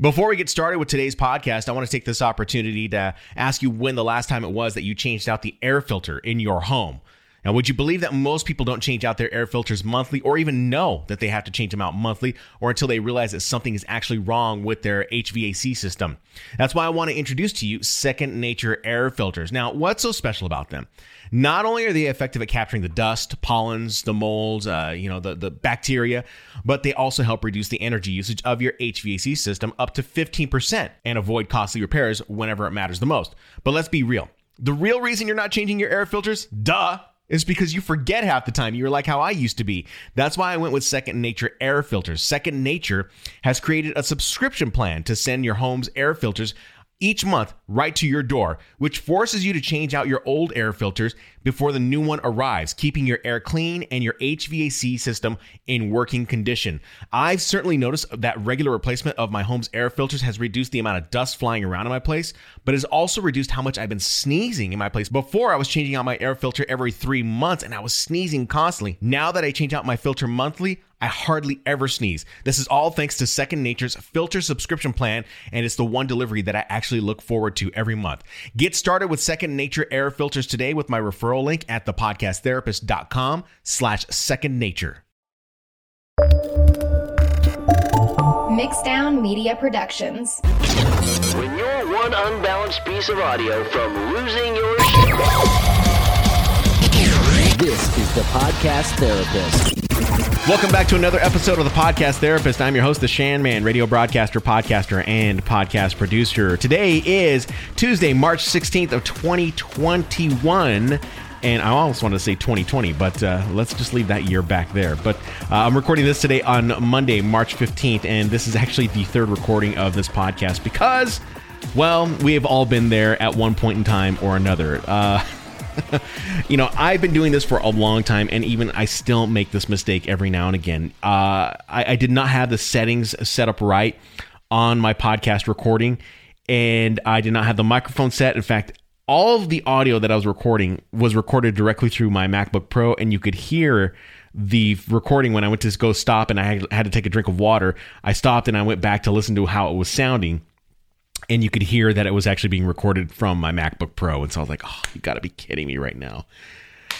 Before we get started with today's podcast, I want to take this opportunity to ask you when the last time it was that you changed out the air filter in your home. Now, would you believe that most people don't change out their air filters monthly or even know that they have to change them out monthly or until they realize that something is actually wrong with their HVAC system? That's why I want to introduce to you Second Nature air filters. Now, what's so special about them? Not only are they effective at capturing the dust, pollens, the molds, the bacteria, but they also help reduce the energy usage of your HVAC system up to 15% and avoid costly repairs whenever it matters the most. But let's be real. The real reason you're not changing your air filters, is because you forget half the time. You're like how I used to be. That's why I went with Second Nature air filters. Second Nature has created a subscription plan to send your home's air filters each month right to your door, which forces you to change out your old air filters before the new one arrives, keeping your air clean and your HVAC system in working condition. I've certainly noticed that regular replacement of my home's air filters has reduced the amount of dust flying around in my place, but has also reduced how much I've been sneezing in my place. Before, I was changing out my air filter every 3 months and I was sneezing constantly. Now that I change out my filter monthly, I hardly ever sneeze. This is all thanks to Second Nature's filter subscription plan, and it's the one delivery that I actually look forward to every month. Get started with Second Nature air filters today with my referral link at thepodcasttherapist.com/secondnature. Mixdown Media Productions. When you're one unbalanced piece of audio from losing your shit, this is The Podcast Therapist. Welcome back to another episode of The Podcast Therapist. I'm your host, The Shanman, radio broadcaster, podcaster, and podcast producer. Today is Tuesday, March 16th of 2021. And I almost wanted to say 2020, but let's just leave that year back there. But I'm recording this today on Monday, March 15th, and this is actually the third recording of this podcast because, well, we have all been there at one point in time or another. You know, I've been doing this for a long time, and even I still make this mistake every now and again. I did not have the settings set up right on my podcast recording, and I did not have the microphone set. In fact, all of the audio that I was recording was recorded directly through my MacBook Pro, and you could hear the recording when I went to go stop, and I had to take a drink of water. I stopped, and I went back to listen to how it was sounding. And you could hear that it was actually being recorded from my MacBook Pro. And so I was like, oh, you got to be kidding me right now.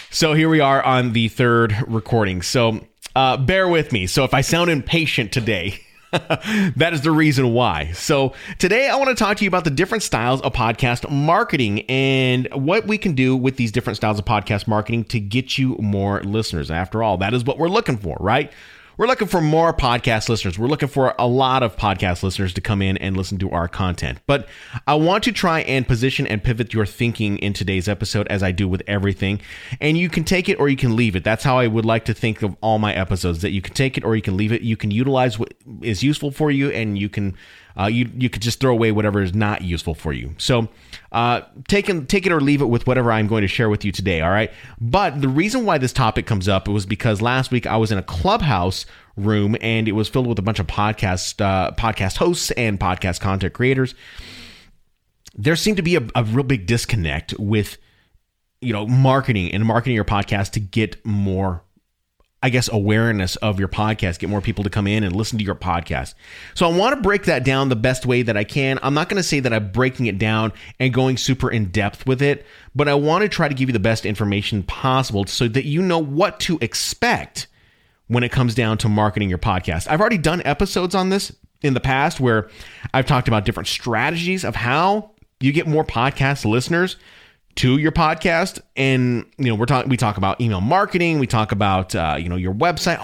So here we are on the third recording. So bear with me. So if I sound impatient today, that is the reason why. So today I want to talk to you about the different styles of podcast marketing and what we can do with these different styles of podcast marketing to get you more listeners. After all, that is what we're looking for, right? We're looking for more podcast listeners. We're looking for a lot of podcast listeners to come in and listen to our content. But I want to try and position and pivot your thinking in today's episode as I do with everything. And you can take it or you can leave it. That's how I would like to think of all my episodes, that you can take it or you can leave it. You can utilize what is useful for you, and you can you could just throw away whatever is not useful for you. So take it or leave it with whatever I'm going to share with you today, all right? But the reason why this topic comes up was because last week I was in a Clubhouse room, and it was filled with a bunch of podcast hosts and podcast content creators. There seemed to be a real big disconnect with, you know, marketing your podcast to get more, I guess, awareness of your podcast, get more people to come in and listen to your podcast. So I want to break that down the best way that I can. I'm not going to say that I'm breaking it down and going super in depth with it, but I want to try to give you the best information possible so that you know what to expect when it comes down to marketing your podcast. I've already done episodes on this in the past where I've talked about different strategies of how you get more podcast listeners to your podcast, and you know we talk about email marketing, we talk about your website,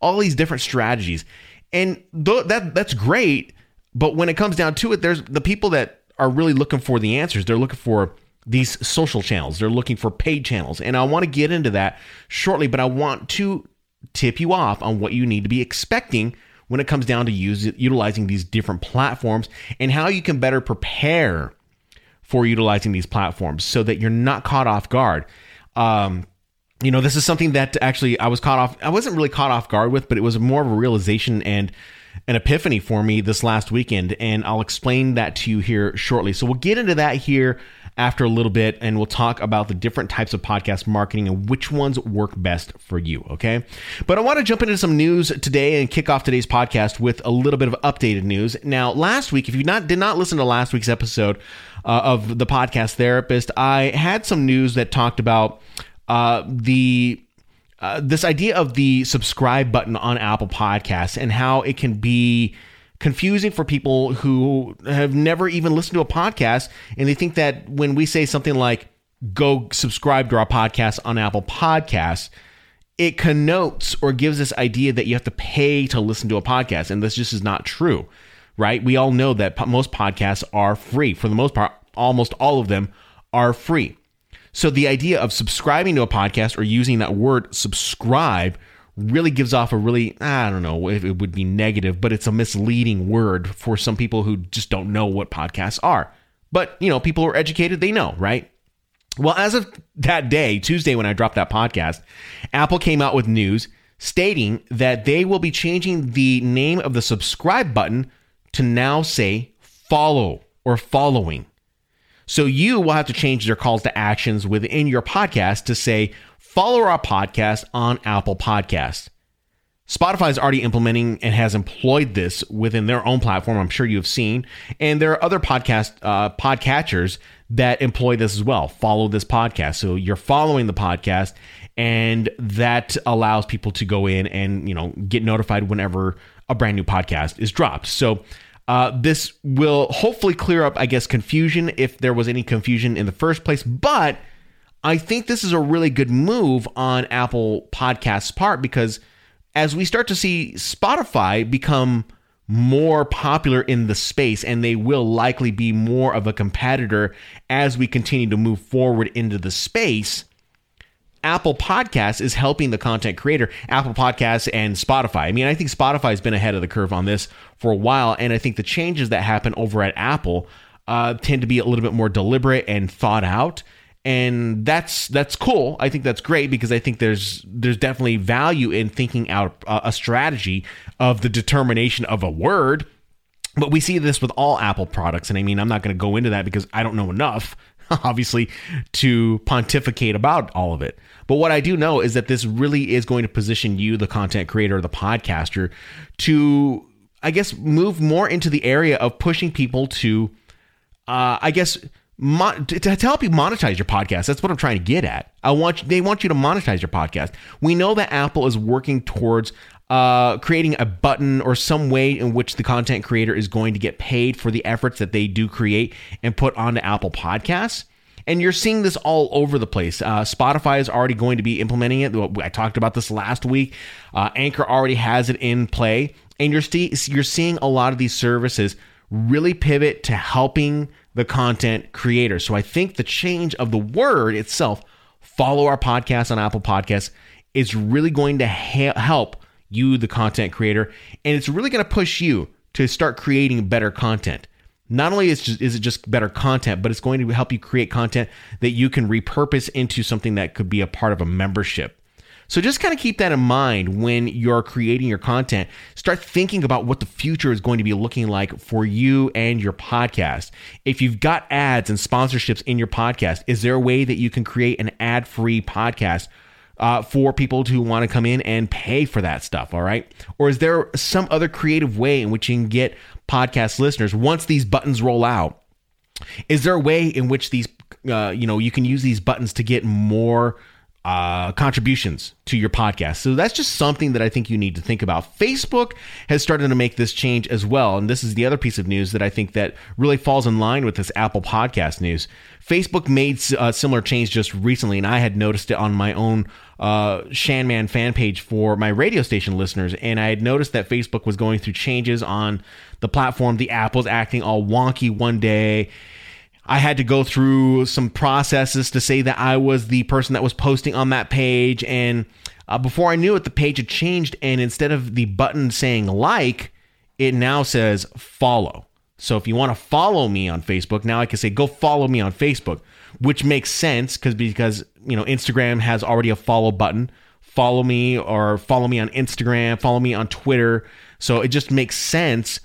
all these different strategies, and that's great. But when it comes down to it, there's the people that are really looking for the answers. They're looking for these social channels. They're looking for paid channels, and I want to get into that shortly. But I want to tip you off on what you need to be expecting when it comes down to utilizing these different platforms and how you can better prepare for utilizing these platforms so that you're not caught off guard. This is something that actually I wasn't really caught off guard with, but it was more of a realization and an epiphany for me this last weekend. And I'll explain that to you here shortly. So we'll get into that here after a little bit, and we'll talk about the different types of podcast marketing and which ones work best for you, okay? But I want to jump into some news today and kick off today's podcast with a little bit of updated news. Now, last week, if you did not listen to last week's episode of The Podcast Therapist, I had some news that talked about this idea of the subscribe button on Apple Podcasts and how it can be confusing for people who have never even listened to a podcast, and they think that when we say something like, go subscribe to our podcast on Apple Podcasts, it connotes or gives this idea that you have to pay to listen to a podcast, and this just is not true, right? We all know that most podcasts are free. For the most part, almost all of them are free. So the idea of subscribing to a podcast or using that word subscribe really gives off a really, I don't know if it would be negative, but it's a misleading word for some people who just don't know what podcasts are. But, you know, people who are educated, they know, right? Well, as of that day, Tuesday, when I dropped that podcast, Apple came out with news stating that they will be changing the name of the subscribe button to now say follow or following. So you will have to change their calls to actions within your podcast to say, follow our podcast on Apple Podcasts. Spotify is already implementing and has employed this within their own platform. I'm sure you've seen. And there are other podcast podcatchers that employ this as well. Follow this podcast. So you're following the podcast, and that allows people to go in and, you know, get notified whenever a brand new podcast is dropped. So this will hopefully clear up, I guess, confusion if there was any confusion in the first place. But I think this is a really good move on Apple Podcasts' part, because as we start to see Spotify become more popular in the space, and they will likely be more of a competitor as we continue to move forward into the space, Apple Podcasts is helping the content creator, Apple Podcasts and Spotify. I mean, I think Spotify has been ahead of the curve on this for a while, and I think the changes that happen over at Apple tend to be a little bit more deliberate and thought out. And that's cool. I think that's great, because I think there's definitely value in thinking out a strategy of the determination of a word. But we see this with all Apple products. And I mean, I'm not going to go into that because I don't know enough, obviously, to pontificate about all of it. But what I do know is that this really is going to position you, the content creator, the podcaster, to, I guess, move more into the area of pushing people to, to help you monetize your podcast. That's what I'm trying to get at. They want you to monetize your podcast. We know that Apple is working towards creating a button or some way in which the content creator is going to get paid for the efforts that they do create and put onto Apple Podcasts. And you're seeing this all over the place. Spotify is already going to be implementing it. I talked about this last week. Anchor already has it in play. And you're seeing a lot of these services really pivot to helping the content creator. So I think the change of the word itself, follow our podcast on Apple Podcasts, is really going to help you, the content creator, and it's really going to push you to start creating better content. Not only is it just better content, but it's going to help you create content that you can repurpose into something that could be a part of a membership. So just kind of keep that in mind when you're creating your content. Start thinking about what the future is going to be looking like for you and your podcast. If you've got ads and sponsorships in your podcast, is there a way that you can create an ad-free podcast for people who want to come in and pay for that stuff, all right? Or is there some other creative way in which you can get podcast listeners once these buttons roll out? Is there a way in which these, you can use these buttons to get more contributions to your podcast? So that's just something that I think you need to think about. Facebook has started to make this change as well. And this is the other piece of news that I think that really falls in line with this Apple Podcast news. Facebook made a similar change just recently, and I had noticed it on my own Shanman fan page for my radio station listeners. And I had noticed that Facebook was going through changes on the platform. The app was acting all wonky one day. I had to go through some processes to say that I was the person that was posting on that page. And before I knew it, the page had changed. And instead of the button saying like, it now says follow. So if you want to follow me on Facebook, now I can say, go follow me on Facebook, which makes sense because you know, Instagram has already a follow button. Follow me, or follow me on Instagram, follow me on Twitter. So it just makes sense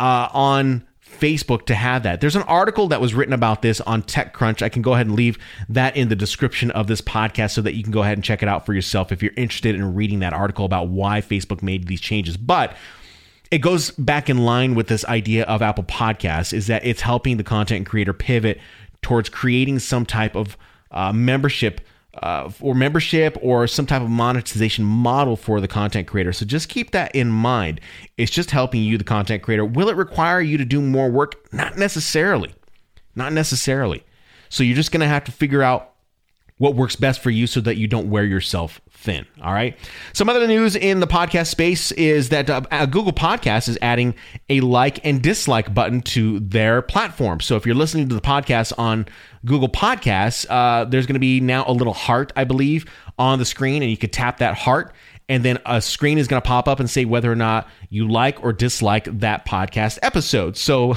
on Facebook to have that. There's an article that was written about this on TechCrunch. I can go ahead and leave that in the description of this podcast so that you can go ahead and check it out for yourself if you're interested in reading that article about why Facebook made these changes. But it goes back in line with this idea of Apple Podcasts, is that it's helping the content creator pivot towards creating some type of membership or some type of monetization model for the content creator. So just keep that in mind. It's just helping you, the content creator. Will it require you to do more work? Not necessarily. Not necessarily. So you're just going to have to figure out what works best for you so that you don't wear yourself thin. All right. Some other news in the podcast space is that Google Podcasts is adding a like and dislike button to their platform. So if you're listening to the podcast on Google Podcasts, there's going to be now a little heart, I believe, on the screen, and you could tap that heart, and then a screen is going to pop up and say whether or not you like or dislike that podcast episode. So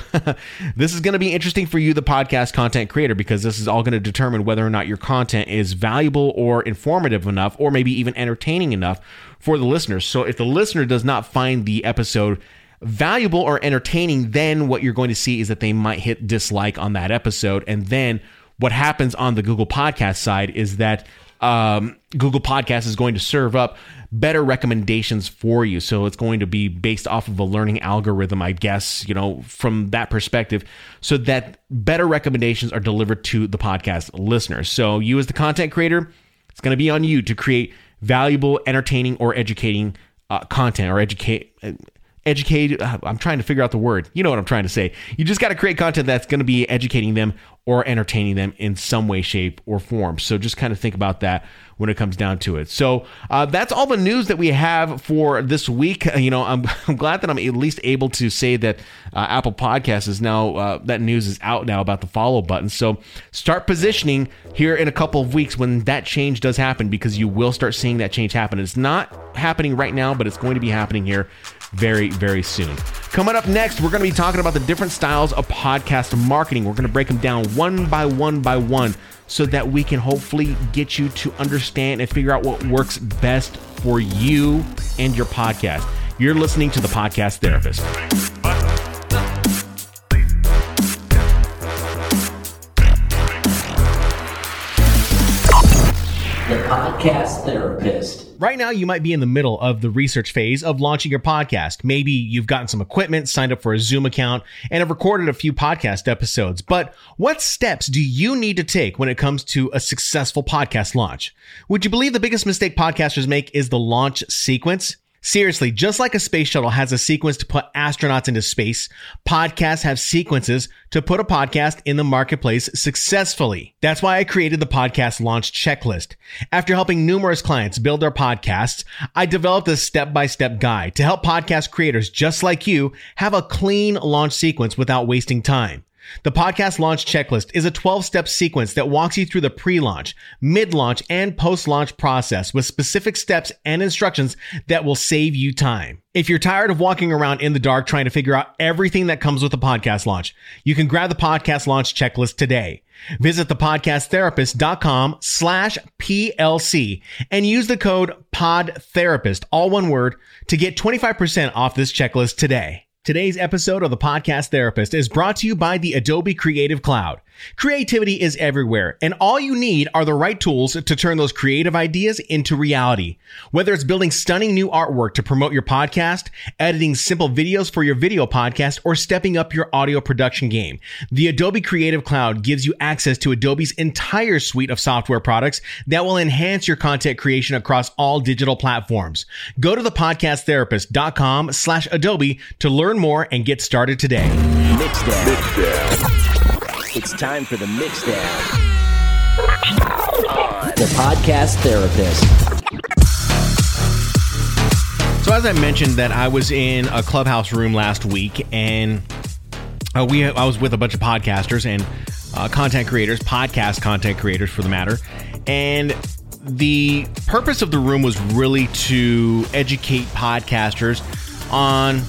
this is going to be interesting for you, the podcast content creator, because this is all going to determine whether or not your content is valuable or informative enough, or maybe even entertaining enough for the listener. So if the listener does not find the episode valuable or entertaining, then what you're going to see is that they might hit dislike on that episode. And then what happens on the Google Podcast side is that Google Podcasts is going to serve up better recommendations for you. So it's going to be based off of a learning algorithm, I guess, you know, from that perspective, so that better recommendations are delivered to the podcast listeners. So you, as the content creator, it's going to be on you to create valuable, entertaining, or educating content, or educate. I'm trying to figure out the word. You know what I'm trying to say. You just got to create content that's going to be educating them or entertaining them in some way, shape, or form. So just kind of think about that when it comes down to it. So that's all the news that we have for this week. You know, I'm glad that I'm at least able to say that Apple Podcasts is now, that news is out now about the follow button. So start positioning here in a couple of weeks when that change does happen, because you will start seeing that change happen. It's not happening right now, but it's going to be happening here very, very soon. Coming up next, we're going to be talking about the different styles of podcast marketing. We're going to break them down one by one so that we can hopefully get you to understand and figure out what works best for you and your podcast. You're listening to The Podcast Therapist. The Podcast Therapist. Right now, you might be in the middle of the research phase of launching your podcast. Maybe you've gotten some equipment, signed up for a Zoom account, and have recorded a few podcast episodes. But what steps do you need to take when it comes to a successful podcast launch? Would you believe the biggest mistake podcasters make is the launch sequence? Seriously, just like a space shuttle has a sequence to put astronauts into space, podcasts have sequences to put a podcast in the marketplace successfully. That's why I created the Podcast Launch Checklist. After helping numerous clients build their podcasts, I developed a step-by-step guide to help podcast creators just like you have a clean launch sequence without wasting time. The Podcast Launch Checklist is a 12-step sequence that walks you through the pre-launch, mid-launch, and post-launch process with specific steps and instructions that will save you time. If you're tired of walking around in the dark trying to figure out everything that comes with a podcast launch, you can grab the Podcast Launch Checklist today. Visit thepodcasttherapist.com/PLC and use the code PODTHERAPIST, all one word, to get 25% off this checklist today. Today's episode of The Podcast Therapist is brought to you by the Adobe Creative Cloud. Creativity is everywhere, and all you need are the right tools to turn those creative ideas into reality. Whether it's building stunning new artwork to promote your podcast, editing simple videos for your video podcast, or stepping up your audio production game, the Adobe Creative Cloud gives you access to Adobe's entire suite of software products that will enhance your content creation across all digital platforms. Go to thepodcasttherapist.com/Adobe to learn more and get started today. Mixdown. It's time for the Mixdown. The Podcast Therapist. So as I mentioned, that I was in a Clubhouse room last week, and I was with a bunch of podcasters and content creators, podcast content creators for the matter, and the purpose of the room was really to educate podcasters on,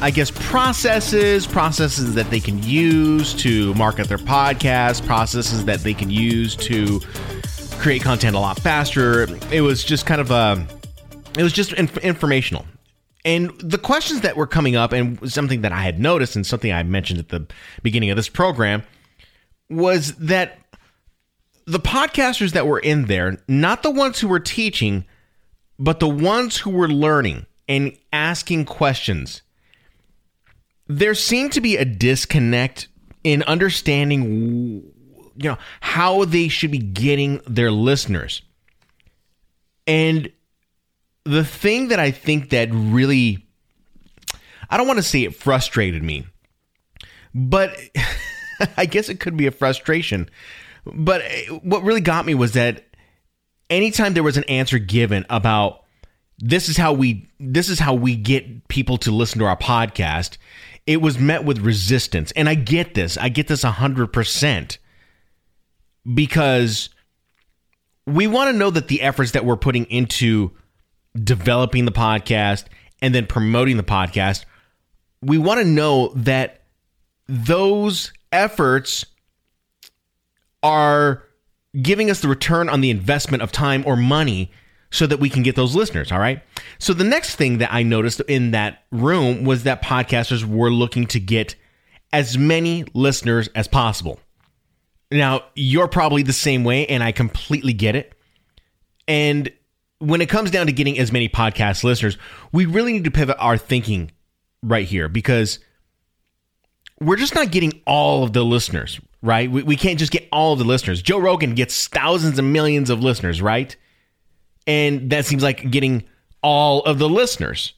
I guess, processes that they can use to market their podcast, processes that they can use to create content a lot faster. It was just kind of informational. And the questions that were coming up, and something that I had noticed and something I mentioned at the beginning of this program, was that the podcasters that were in there, not the ones who were teaching, but the ones who were learning and asking questions, there seemed to be a disconnect in understanding, you know, how they should be getting their listeners. And the thing that I think that really, I don't want to say it frustrated me, but I guess it could be a frustration. But what really got me was that anytime there was an answer given about this is how we get people to listen to our podcast, it was met with resistance. And I get this. I get this 100%, because we want to know that the efforts that we're putting into developing the podcast and then promoting the podcast, we want to know that those efforts are giving us the return on the investment of time or money so that we can get those listeners, all right? So the next thing that I noticed in that room was that podcasters were looking to get as many listeners as possible. Now, you're probably the same way, and I completely get it. And when it comes down to getting as many podcast listeners, we really need to pivot our thinking right here, because we're just not getting all of the listeners, right? We can't just get all of the listeners. Joe Rogan gets thousands and millions of listeners, right? And that seems like getting all of the listeners.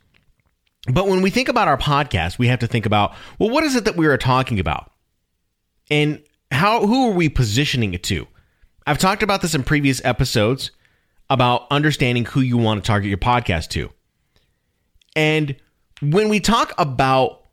But when we think about our podcast, we have to think about, well, what is it that we are talking about? And who are we positioning it to? I've talked about this in previous episodes about understanding who you want to target your podcast to. And when we talk about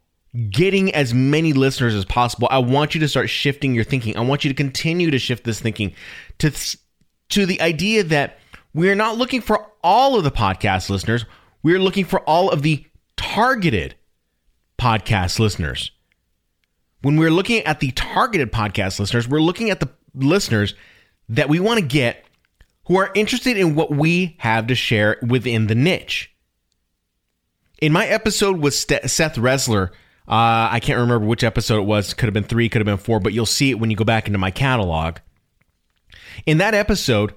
getting as many listeners as possible, I want you to start shifting your thinking. I want you to continue to shift this thinking to the idea that we are not looking for all of the podcast listeners. We are looking for all of the targeted podcast listeners. When we're looking at the targeted podcast listeners, we're looking at the listeners that we want to get who are interested in what we have to share within the niche. In my episode with Seth Ressler, I can't remember which episode it was. Could have been 3, could have been 4, but you'll see it when you go back into my catalog. In that episode,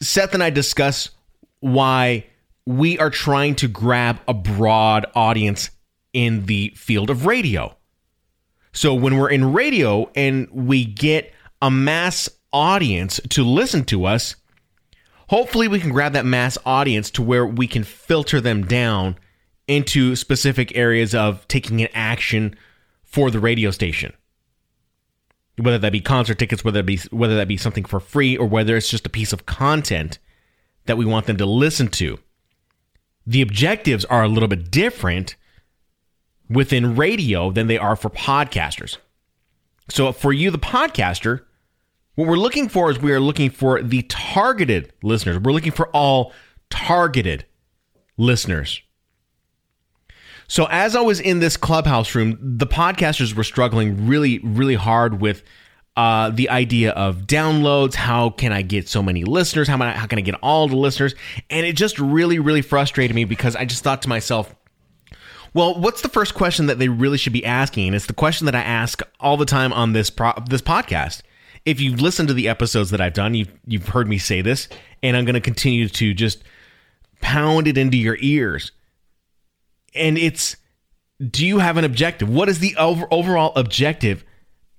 Seth and I discuss why we are trying to grab a broad audience in the field of radio. So when we're in radio and we get a mass audience to listen to us, hopefully we can grab that mass audience to where we can filter them down into specific areas of taking an action for the radio station. Whether that be concert tickets, whether that be something for free, or whether it's just a piece of content that we want them to listen to. The objectives are a little bit different within radio than they are for podcasters. So for you, the podcaster, what we're looking for is we are looking for the targeted listeners. We're looking for all targeted listeners. So as I was in this Clubhouse room, the podcasters were struggling really, really hard with the idea of downloads. How can I get so many listeners? How can I get all the listeners? And it just really, really frustrated me, because I just thought to myself, well, what's the first question that they really should be asking? And it's the question that I ask all the time on this podcast. If you've listened to the episodes that I've done, you've heard me say this, and I'm going to continue to just pound it into your ears. And it's, do you have an objective? What is the overall objective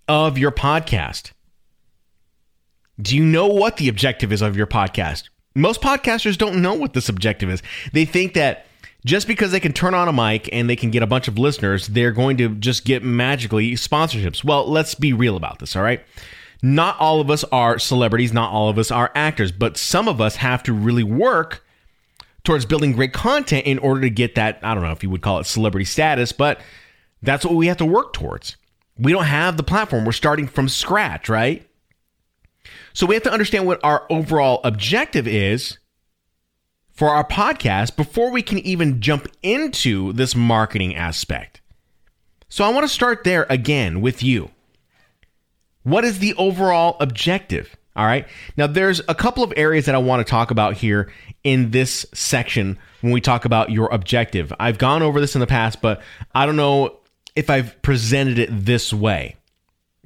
of your podcast? Do you know what the objective is of your podcast? Most podcasters don't know what this objective is. They think that just because they can turn on a mic and they can get a bunch of listeners, they're going to just get magically sponsorships. Well, let's be real about this, all right? Not all of us are celebrities. Not all of us are actors. But some of us have to really work towards building great content in order to get that, I don't know if you would call it celebrity status, but that's what we have to work towards. We don't have the platform. We're starting from scratch, right? So we have to understand what our overall objective is for our podcast before we can even jump into this marketing aspect. So I want to start there again with you. What is the overall objective? All right. Now, there's a couple of areas that I want to talk about here in this section when we talk about your objective. I've gone over this in the past, but I don't know if I've presented it this way.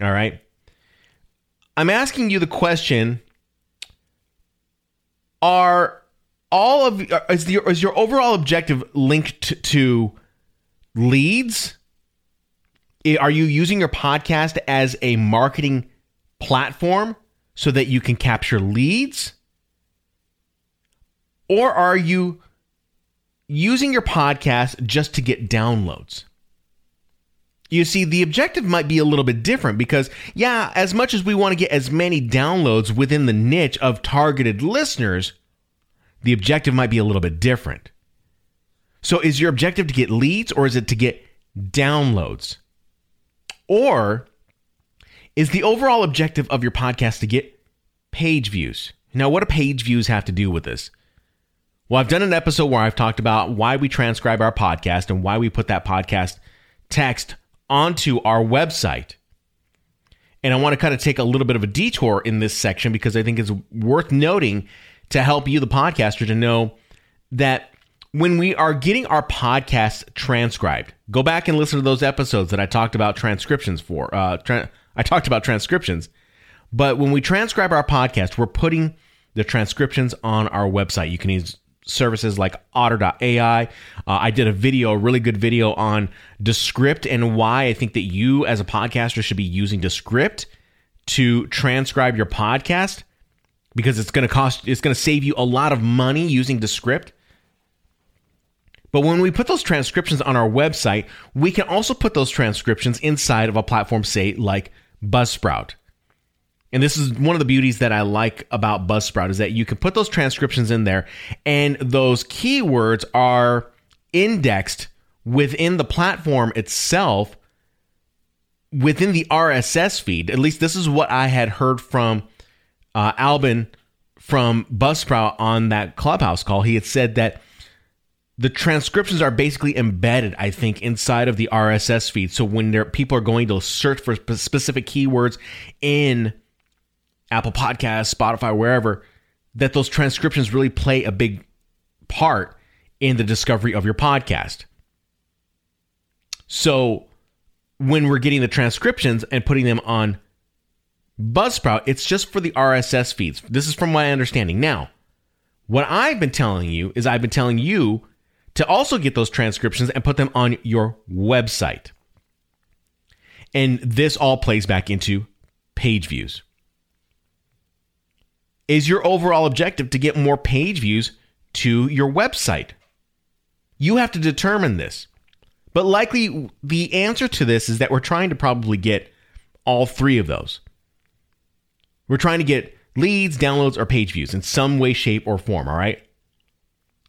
All right. I'm asking you the question, is your overall objective linked to leads? Are you using your podcast as a marketing platform so that you can capture leads? Or are you using your podcast just to get downloads? You see, the objective might be a little bit different because, yeah, as much as we want to get as many downloads within the niche of targeted listeners, the objective might be a little bit different. So is your objective to get leads, or is it to get downloads? Or is the overall objective of your podcast to get page views? Now, what do page views have to do with this? Well, I've done an episode where I've talked about why we transcribe our podcast and why we put that podcast text onto our website. And I want to kind of take a little bit of a detour in this section because I think it's worth noting to help you, the podcaster, to know that when we are getting our podcast transcribed, go back and listen to those episodes that I talked about transcriptions for. I talked about transcriptions, but when we transcribe our podcast, we're putting the transcriptions on our website. You can use services like otter.ai. I did a really good video on Descript and why I think that you as a podcaster should be using Descript to transcribe your podcast, because it's going to save you a lot of money using Descript. But when we put those transcriptions on our website, we can also put those transcriptions inside of a platform, say, like Buzzsprout. And this is one of the beauties that I like about Buzzsprout, is that you can put those transcriptions in there and those keywords are indexed within the platform itself, within the RSS feed. At least this is what I had heard from Albin from Buzzsprout on that Clubhouse call. He had said that the transcriptions are basically embedded, I think, inside of the RSS feed. So when people are going to search for specific keywords in Apple Podcasts, Spotify, wherever, that those transcriptions really play a big part in the discovery of your podcast. So when we're getting the transcriptions and putting them on Buzzsprout, it's just for the RSS feeds. This is from my understanding. Now, what I've been telling you is to also get those transcriptions and put them on your website. And this all plays back into page views. Is your overall objective to get more page views to your website? You have to determine this. But likely the answer to this is that we're trying to probably get all three of those. We're trying to get leads, downloads, or page views in some way, shape, or form, all right?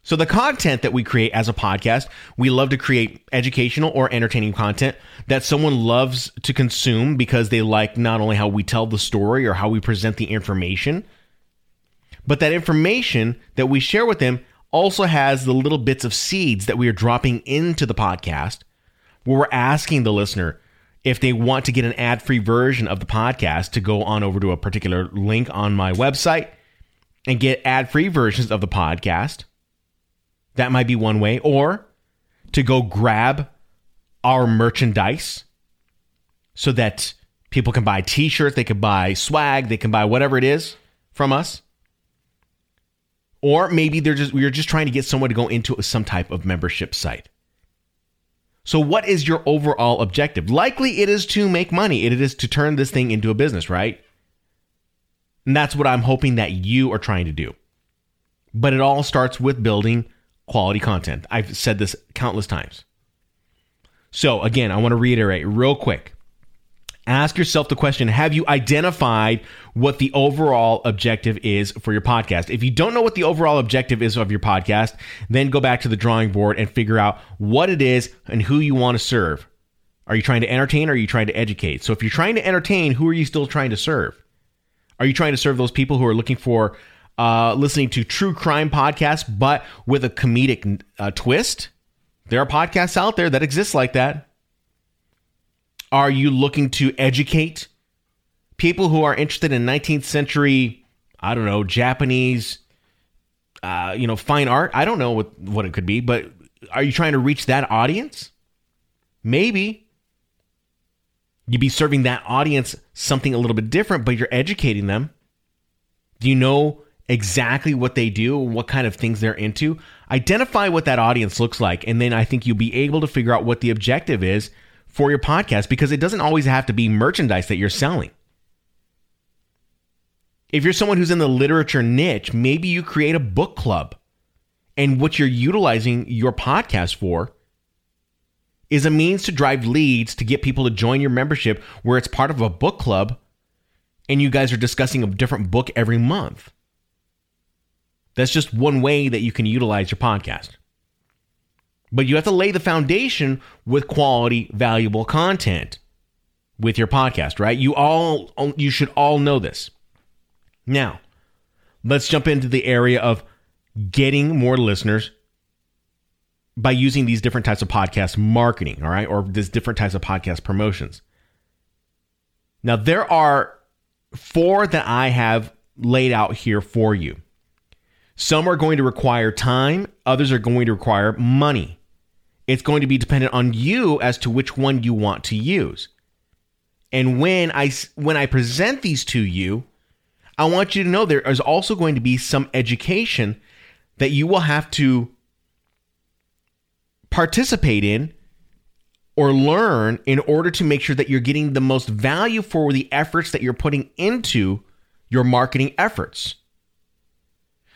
So the content that we create as a podcast, we love to create educational or entertaining content that someone loves to consume because they like not only how we tell the story or how we present the information, but that information that we share with them also has the little bits of seeds that we are dropping into the podcast, where we're asking the listener if they want to get an ad-free version of the podcast to go on over to a particular link on my website and get ad-free versions of the podcast. That might be one way, or to go grab our merchandise so that people can buy t-shirts, they can buy swag, they can buy whatever it is from us. Or maybe we're just trying to get someone to go into some type of membership site. So what is your overall objective? Likely it is to make money. It is to turn this thing into a business, right? And that's what I'm hoping that you are trying to do. But it all starts with building quality content. I've said this countless times. So again, I want to reiterate real quick. Ask yourself the question, have you identified what the overall objective is for your podcast? If you don't know what the overall objective is of your podcast, then go back to the drawing board and figure out what it is and who you want to serve. Are you trying to entertain or are you trying to educate? So if you're trying to entertain, who are you still trying to serve? Are you trying to serve those people who are looking for listening to true crime podcasts, but with a comedic twist? There are podcasts out there that exist like that. Are you looking to educate? people who are interested in 19th century, I don't know, Japanese, fine art. I don't know what it could be, but are you trying to reach that audience? Maybe you'd be serving that audience something a little bit different, but you're educating them. Do you know exactly what they do and what kind of things they're into? Identify what that audience looks like, and then I think you'll be able to figure out what the objective is for your podcast, because it doesn't always have to be merchandise that you're selling. If you're someone who's in the literature niche, maybe you create a book club, and what you're utilizing your podcast for is a means to drive leads to get people to join your membership, where it's part of a book club and you guys are discussing a different book every month. That's just one way that you can utilize your podcast. But you have to lay the foundation with quality, valuable content with your podcast, right? You should all know this. Now, let's jump into the area of getting more listeners by using these different types of podcast marketing, all right? Or these different types of podcast promotions. Now, there are 4 that I have laid out here for you. Some are going to require time. Others are going to require money. It's going to be dependent on you as to which one you want to use. And when I present these to you, I want you to know there is also going to be some education that you will have to participate in or learn in order to make sure that you're getting the most value for the efforts that you're putting into your marketing efforts.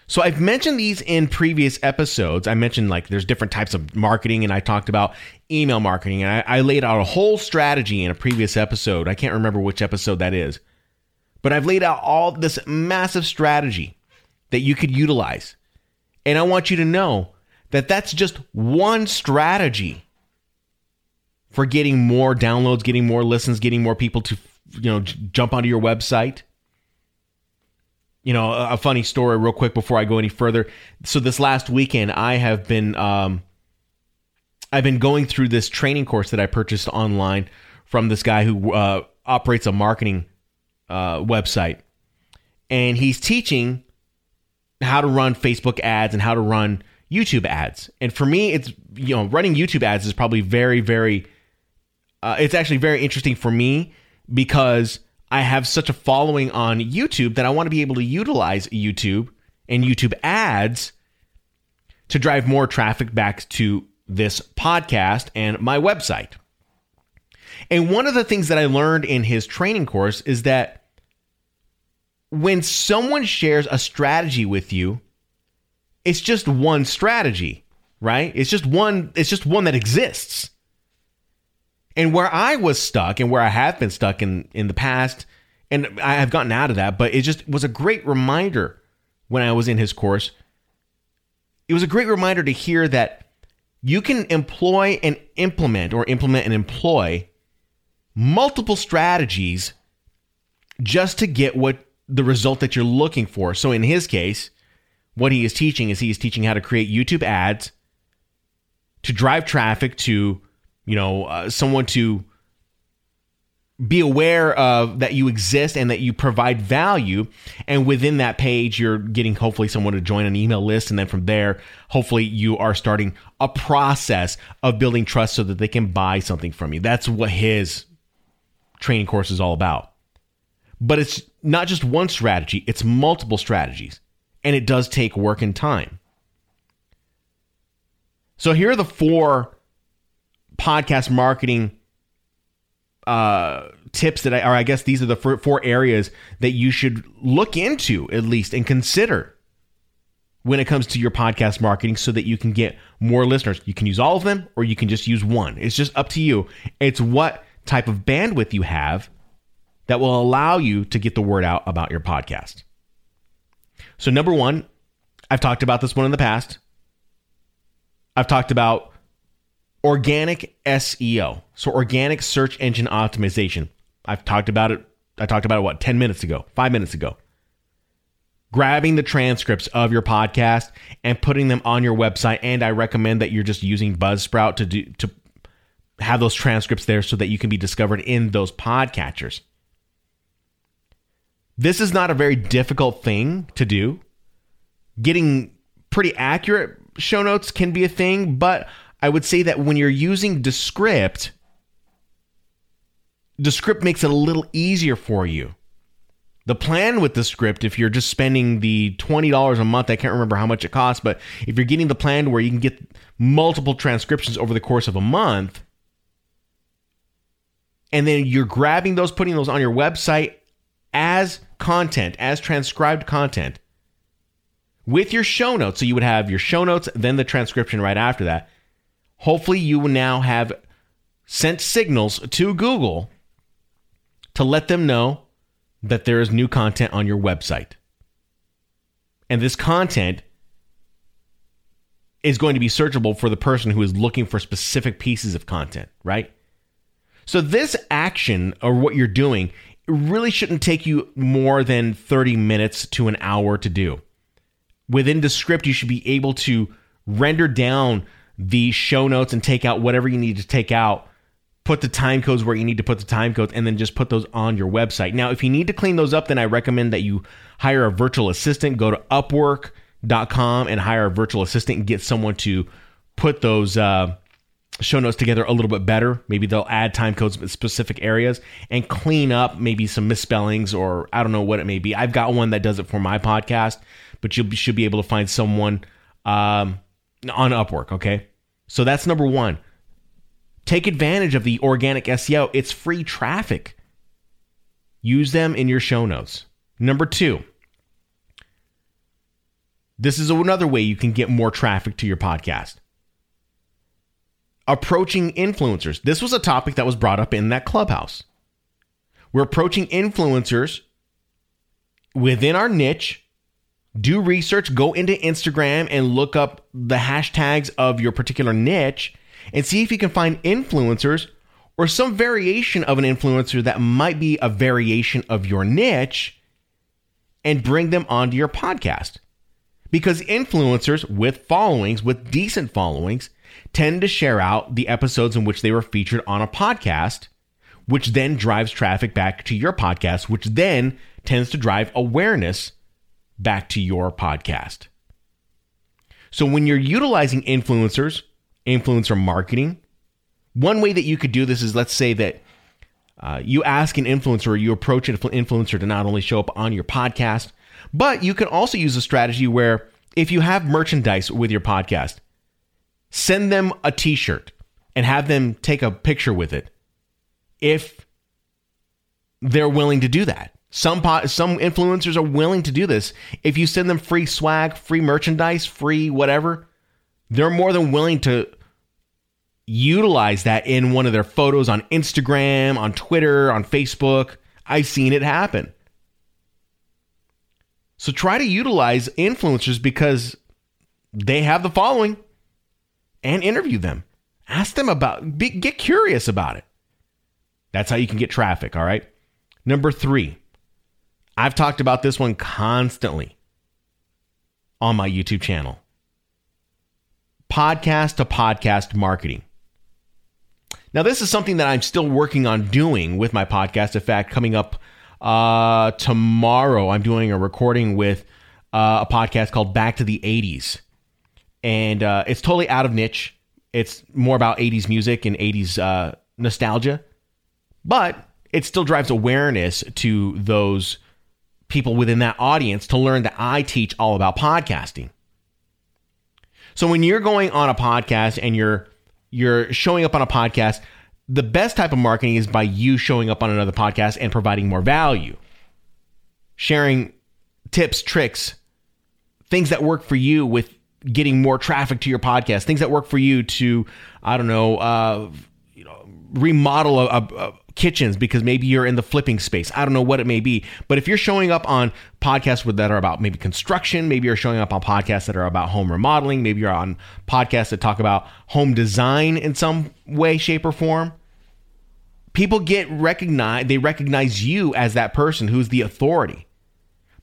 So I've mentioned these in previous episodes. I mentioned there's different types of marketing, and I talked about email marketing, and I laid out a whole strategy in a previous episode. I can't remember which episode that is, but I've laid out all this massive strategy that you could utilize. And I want you to know that that's just one strategy for getting more downloads, getting more listens, getting more people to, jump onto your website. A funny story real quick before I go any further. So this last weekend, I have been I've been going through this training course that I purchased online from this guy who operates a marketing website. And he's teaching how to run Facebook ads and how to run YouTube ads. And for me, it's, running YouTube ads is probably very, very, it's actually very interesting for me, because I have such a following on YouTube that I want to be able to utilize YouTube and YouTube ads to drive more traffic back to this podcast and my website. And one of the things that I learned in his training course is that when someone shares a strategy with you, it's just one strategy, right? It's just one that exists. And where I was stuck, and where I have been stuck in the past, and I have gotten out of that, but it just was a great reminder when I was in his course. It was a great reminder to hear that you can employ and implement, or implement and employ, multiple strategies just to get what the result that you're looking for. So in his case, what he is teaching is how to create YouTube ads to drive traffic to someone to be aware of that you exist and that you provide value. And within that page, you're getting hopefully someone to join an email list. And then from there, hopefully you are starting a process of building trust so that they can buy something from you. That's what his training course is all about. But it's not just one strategy, it's multiple strategies. And it does take work and time. So here are the 4 podcast marketing tips that I guess these are the 4 areas that you should look into, at least, and consider when it comes to your podcast marketing so that you can get more listeners. You can use all of them, or you can just use one. It's just up to you. It's what type of bandwidth you have that will allow you to get the word out about your podcast. So number 1, I've talked about this one in the past. I've talked about organic SEO. So organic search engine optimization. I've talked about it. I talked about it, 5 minutes ago. Grabbing the transcripts of your podcast and putting them on your website. And I recommend that you're just using Buzzsprout to have those transcripts there so that you can be discovered in those podcatchers. This is not a very difficult thing to do. Getting pretty accurate show notes can be a thing, but I would say that when you're using Descript, Descript makes it a little easier for you. The plan with Descript, if you're just spending the $20 a month, I can't remember how much it costs, but if you're getting the plan where you can get multiple transcriptions over the course of a month, and then you're grabbing those, putting those on your website as content, as transcribed content, with your show notes. So you would have your show notes, then the transcription right after that. Hopefully you will now have sent signals to Google to let them know that there is new content on your website. And this content is going to be searchable for the person who is looking for specific pieces of content, right? So this action, or what you're doing, it really shouldn't take you more than 30 minutes to an hour to do. Within Descript, you should be able to render down the show notes and take out whatever you need to take out, put the time codes where you need to put the time codes, and then just put those on your website. Now, if you need to clean those up, then I recommend that you hire a virtual assistant. Go to Upwork.com and hire a virtual assistant and get someone to put those show notes together a little bit better. Maybe they'll add time codes in specific areas and clean up maybe some misspellings, or I don't know what it may be. I've got one that does it for my podcast, but you should be able to find someone on Upwork, okay? So that's number one. Take advantage of the organic SEO. It's free traffic. Use them in your show notes. Number two, this is another way you can get more traffic to your podcast. Approaching influencers. This was a topic that was brought up in that Clubhouse. We're approaching influencers within our niche. Do research, go into Instagram and look up the hashtags of your particular niche and see if you can find influencers or some variation of an influencer that might be a variation of your niche, and bring them onto your podcast. Because influencers with followings, with decent followings, tend to share out the episodes in which they were featured on a podcast, which then drives traffic back to your podcast, which then tends to drive awareness back to your podcast. So when you're utilizing influencers, influencer marketing, one way that you could do this is, let's say that you ask an influencer, or you approach an influencer to not only show up on your podcast, but you can also use a strategy where if you have merchandise with your podcast, send them a t-shirt and have them take a picture with it if they're willing to do that. Some influencers are willing to do this. If you send them free swag, free merchandise, free whatever, they're more than willing to utilize that in one of their photos on Instagram, on Twitter, on Facebook. I've seen it happen. So try to utilize influencers because they have the following, and interview them. Ask them about, get curious about it. That's how you can get traffic, all right? Number three, I've talked about this one constantly on my YouTube channel. Podcast to podcast marketing. Now, this is something that I'm still working on doing with my podcast. In fact, coming up tomorrow, I'm doing a recording with a podcast called Back to the 80s. And it's totally out of niche. It's more about 80s music and 80s nostalgia. But it still drives awareness to those people within that audience to learn that I teach all about podcasting. So when you're going on a podcast and you're showing up on a podcast, the best type of marketing is by you showing up on another podcast and providing more value. Sharing tips, tricks, things that work for you with getting more traffic to your podcast, things that work for you to, I don't know, remodel kitchens because maybe you're in the flipping space. I don't know what it may be. But if you're showing up on podcasts that are about maybe construction, maybe you're showing up on podcasts that are about home remodeling, maybe you're on podcasts that talk about home design in some way, shape, or form, people recognize you as that person who's the authority.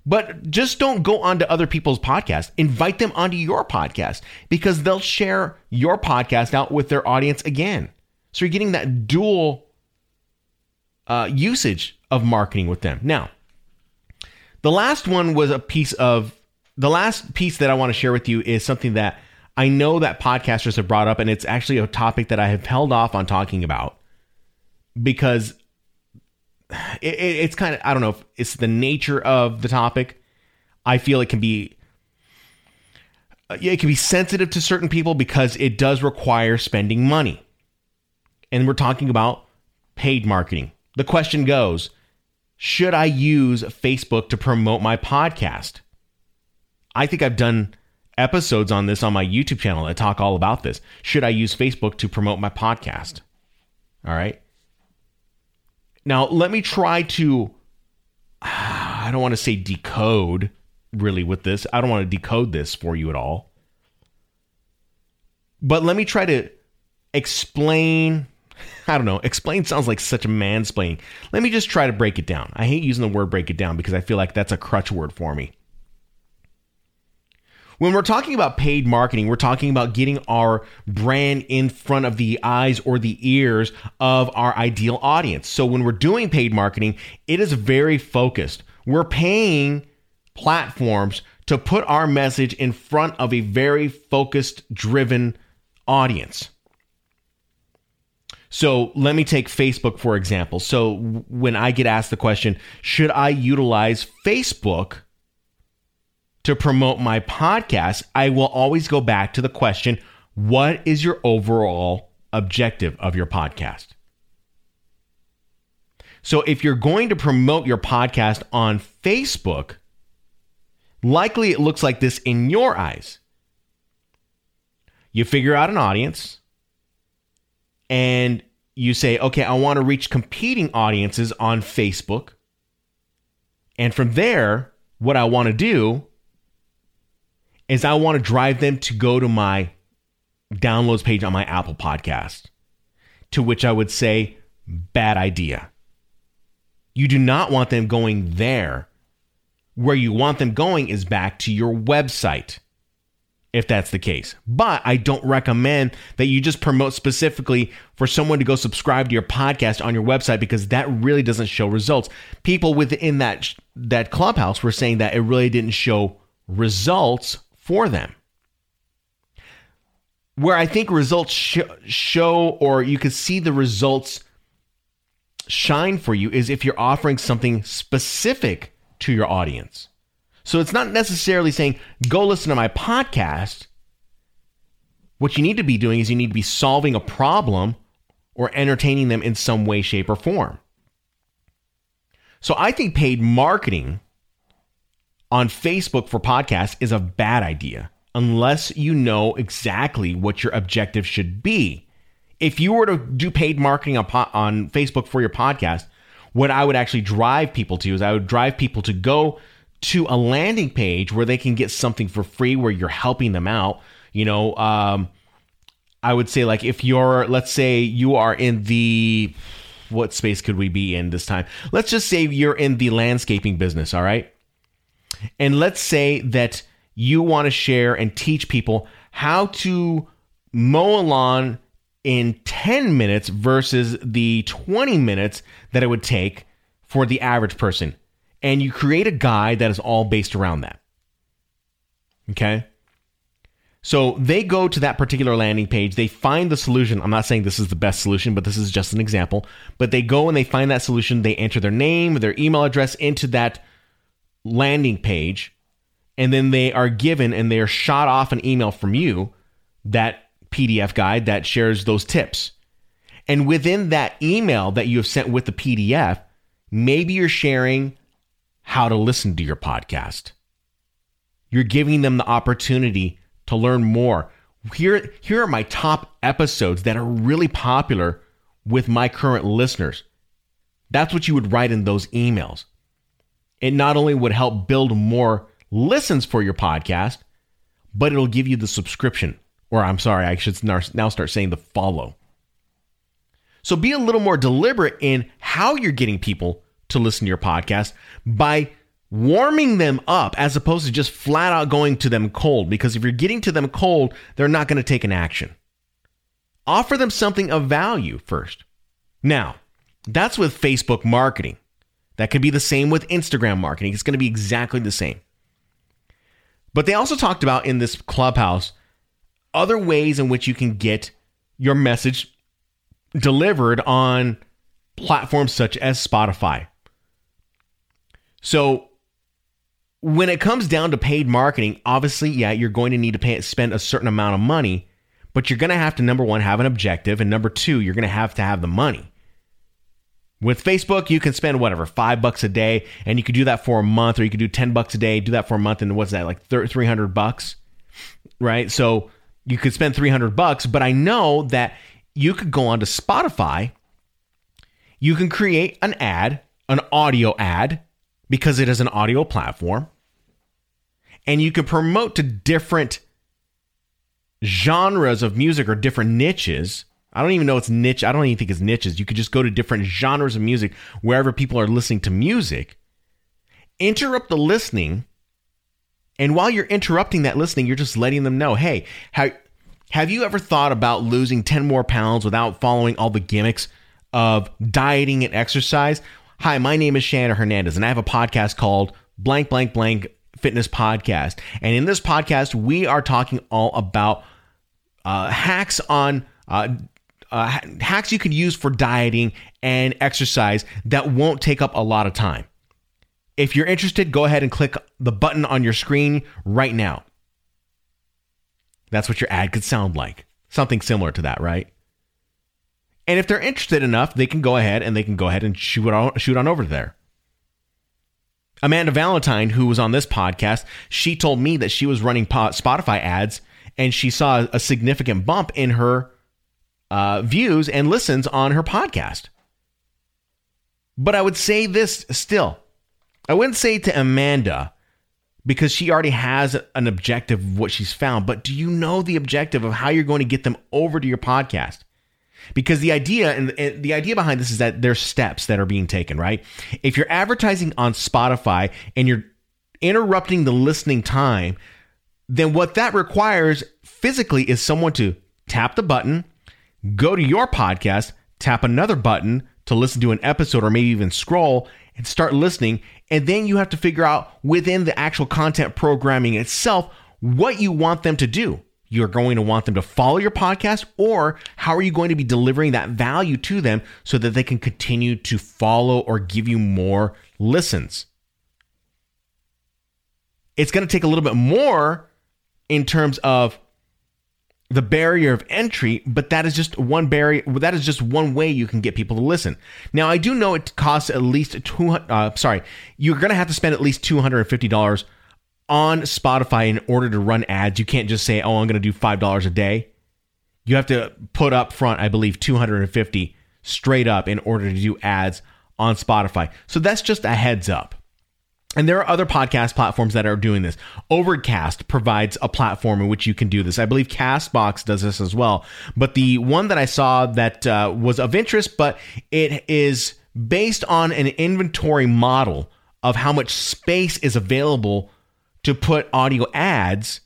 But just don't go onto other people's podcasts. Invite them onto your podcast because they'll share your podcast out with their audience again. So you're getting that dual usage of marketing with them. Now, The last one was a piece of, the last piece that I want to share with you is something that I know that podcasters have brought up, and it's actually a topic that I have held off on talking about because it's kind of, I don't know if it's the nature of the topic. I feel it can be sensitive to certain people because it does require spending money. And we're talking about paid marketing. The question goes, should I use Facebook to promote my podcast? I think I've done episodes on this on my YouTube channel that talk all about this. Should I use Facebook to promote my podcast? All right. Now, let me try to, I don't want to say decode really with this. I don't want to decode this for you at all. But let me try to explain. I don't know. Explain sounds like such a mansplaining. Let me just try to break it down. I hate using the word break it down because I feel like that's a crutch word for me. When we're talking about paid marketing, we're talking about getting our brand in front of the eyes or the ears of our ideal audience. So when we're doing paid marketing, it is very focused. We're paying platforms to put our message in front of a very focused, driven audience. So let me take Facebook, for example. So when I get asked the question, should I utilize Facebook to promote my podcast, I will always go back to the question, what is your overall objective of your podcast? So if you're going to promote your podcast on Facebook, likely it looks like this in your eyes. You figure out an audience and you say, okay, I want to reach competing audiences on Facebook. And from there, what I want to do is I want to drive them to go to my downloads page on my Apple Podcast, to which I would say, bad idea. You do not want them going there. Where you want them going is back to your website, if that's the case. But I don't recommend that you just promote specifically for someone to go subscribe to your podcast on your website, because that really doesn't show results. People within that Clubhouse were saying that it really didn't show results for them. Where I think results show, or you could see the results shine for you, is if you're offering something specific to your audience. So it's not necessarily saying, go listen to my podcast. What you need to be doing is you need to be solving a problem or entertaining them in some way, shape, or form. So I think paid marketing on Facebook for podcasts is a bad idea unless you know exactly what your objective should be. If you were to do paid marketing on Facebook for your podcast, what I would actually drive people to is I would drive people to go to a landing page where they can get something for free, where you're helping them out. You know, I would say, like, if you're, let's say you are in the, what space could we be in this time? Let's just say you're in the landscaping business. All right. And let's say that you want to share and teach people how to mow a lawn in 10 minutes versus the 20 minutes that it would take for the average person. And you create a guide that is all based around that. Okay? So they go to that particular landing page. They find the solution. I'm not saying this is the best solution, but this is just an example. But they go and they find that solution. They enter their name, their email address into that landing page, and then they are given and they are shot off an email from you, that PDF guide that shares those tips. And within that email that you have sent with the PDF, maybe you're sharing how to listen to your podcast. You're giving them the opportunity to learn more. Here are my top episodes that are really popular with my current listeners. That's what you would write in those emails. It not only would help build more listens for your podcast, but it'll give you the subscription. Or I'm sorry, I should now start saying the follow. So be a little more deliberate in how you're getting people to listen to your podcast by warming them up, as opposed to just flat out going to them cold. Because if you're getting to them cold, they're not going to take an action. Offer them something of value first. Now, that's with Facebook marketing. That could be the same with Instagram marketing. It's going to be exactly the same. But they also talked about in this Clubhouse other ways in which you can get your message delivered on platforms such as Spotify. So when it comes down to paid marketing, obviously, yeah, you're going to need to spend a certain amount of money, but you're going to have to, number one, have an objective. And number two, you're going to have the money. With Facebook, you can spend whatever, $5 a day, and you could do that for a month, or you could do $10 a day, do that for a month. And what's that, like $300, right? So you could spend $300, but I know that you could go onto Spotify. You can create an ad, an audio ad, because it is an audio platform. And you can promote to different genres of music or different niches. I don't even know it's niche. I don't even think it's niches. You could just go to different genres of music wherever people are listening to music. Interrupt the listening. And while you're interrupting that listening, you're just letting them know, hey, have you ever thought about losing 10 more pounds without following all the gimmicks of dieting and exercise? Hi, my name is Shannon Hernandez, and I have a podcast called blank, blank, blank Fitness Podcast. And in this podcast, we are talking all about hacks on hacks you can use for dieting and exercise that won't take up a lot of time. If you're interested, go ahead and click the button on your screen right now. That's what your ad could sound like. Something similar to that, right? And if they're interested enough, they can go ahead and shoot on over there. Amanda Valentine, who was on this podcast, she told me that she was running Spotify ads and she saw a significant bump in her views and listens on her podcast. But I would say this still. I wouldn't say to Amanda because she already has an objective of what she's found. But do you know the objective of how you're going to get them over to your podcast? Because the idea and the idea behind this is that there's steps that are being taken, right? If you're advertising on Spotify and you're interrupting the listening time, then what that requires physically is someone to tap the button, go to your podcast, tap another button to listen to an episode or maybe even scroll and start listening. And then you have to figure out within the actual content programming itself what you want them to do. You're going to want them to follow your podcast, or how are you going to be delivering that value to them so that they can continue to follow or give you more listens? It's going to take a little bit more in terms of the barrier of entry, but that is just one barrier. That is just one way you can get people to listen. Now, I do know it costs at least you're going to have to spend at least $250 on Spotify in order to run ads. You can't just say, oh, I'm going to do $5 a day. You have to put up front, I believe, $250 straight up in order to do ads on Spotify. So that's just a heads up. And there are other podcast platforms that are doing this. Overcast provides a platform in which you can do this. I believe CastBox does this as well. But the one that I saw that was of interest, but it is based on an inventory model of how much space is available to put audio ads,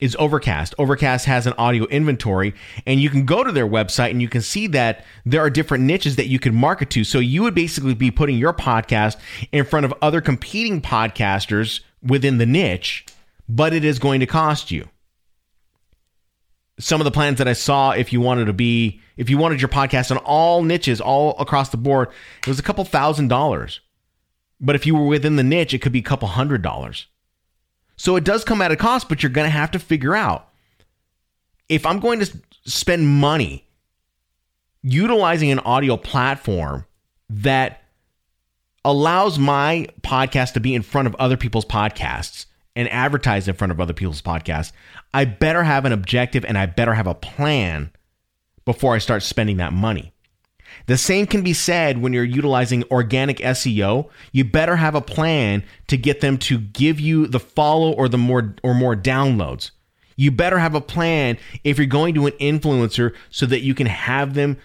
is Overcast. Overcast has an audio inventory, and you can go to their website and you can see that there are different niches that you can market to. So you would basically be putting your podcast in front of other competing podcasters within the niche, but it is going to cost you. Some of the plans that I saw, if you wanted your podcast on all niches, all across the board, it was a couple $1,000. But if you were within the niche, it could be a couple $100. So it does come at a cost, but you're going to have to figure out, if I'm going to spend money utilizing an audio platform that allows my podcast to be in front of other people's podcasts and advertise in front of other people's podcasts, I better have an objective and I better have a plan before I start spending that money. The same can be said when you're utilizing organic SEO. You better have a plan to get them to give you the follow or the more downloads. You better have a plan if you're going to an influencer so that you can have them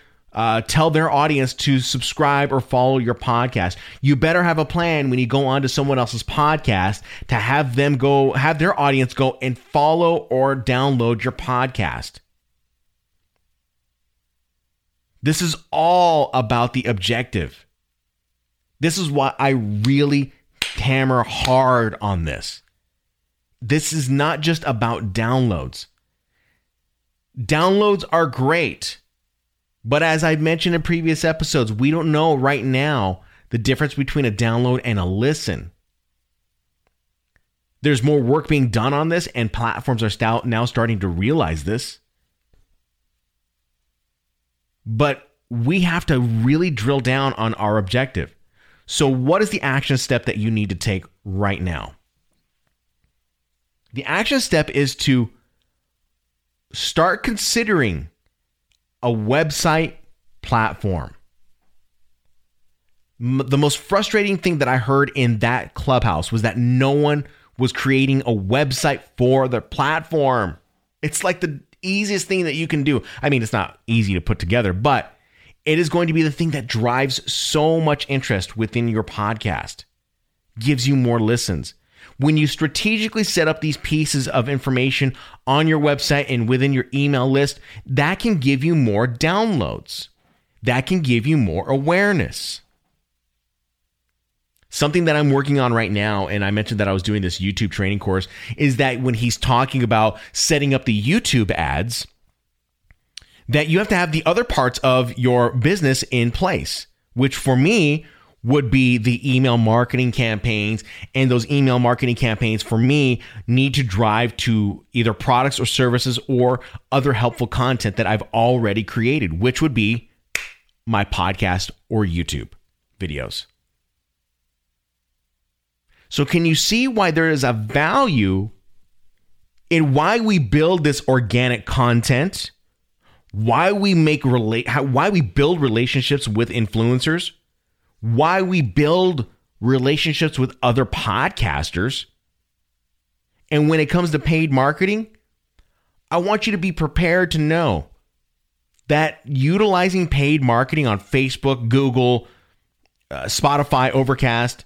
tell their audience to subscribe or follow your podcast. You better have a plan when you go onto someone else's podcast to have their audience go and follow or download your podcast. This is all about the objective. This is why I really hammer hard on this. This is not just about downloads. Downloads are great, but as I mentioned in previous episodes, we don't know right now the difference between a download and a listen. There's more work being done on this, and platforms are now starting to realize this. But we have to really drill down on our objective. So what is the action step that you need to take right now? The action step is to start considering a website platform. The most frustrating thing that I heard in that Clubhouse was that no one was creating a website for the platform. It's like the easiest thing that you can do. I mean, it's not easy to put together, but it is going to be the thing that drives so much interest within your podcast, gives you more listens. When you strategically set up these pieces of information on your website and within your email list, that can give you more downloads. That can give you more awareness. Something that I'm working on right now, and I mentioned that I was doing this YouTube training course, is that when he's talking about setting up the YouTube ads, that you have to have the other parts of your business in place, which for me would be the email marketing campaigns. And those email marketing campaigns for me need to drive to either products or services or other helpful content that I've already created, which would be my podcast or YouTube videos. So can you see why there is a value in why we build this organic content, why we build relationships with influencers, why we build relationships with other podcasters? And when it comes to paid marketing, I want you to be prepared to know that utilizing paid marketing on Facebook, Google, Spotify, Overcast,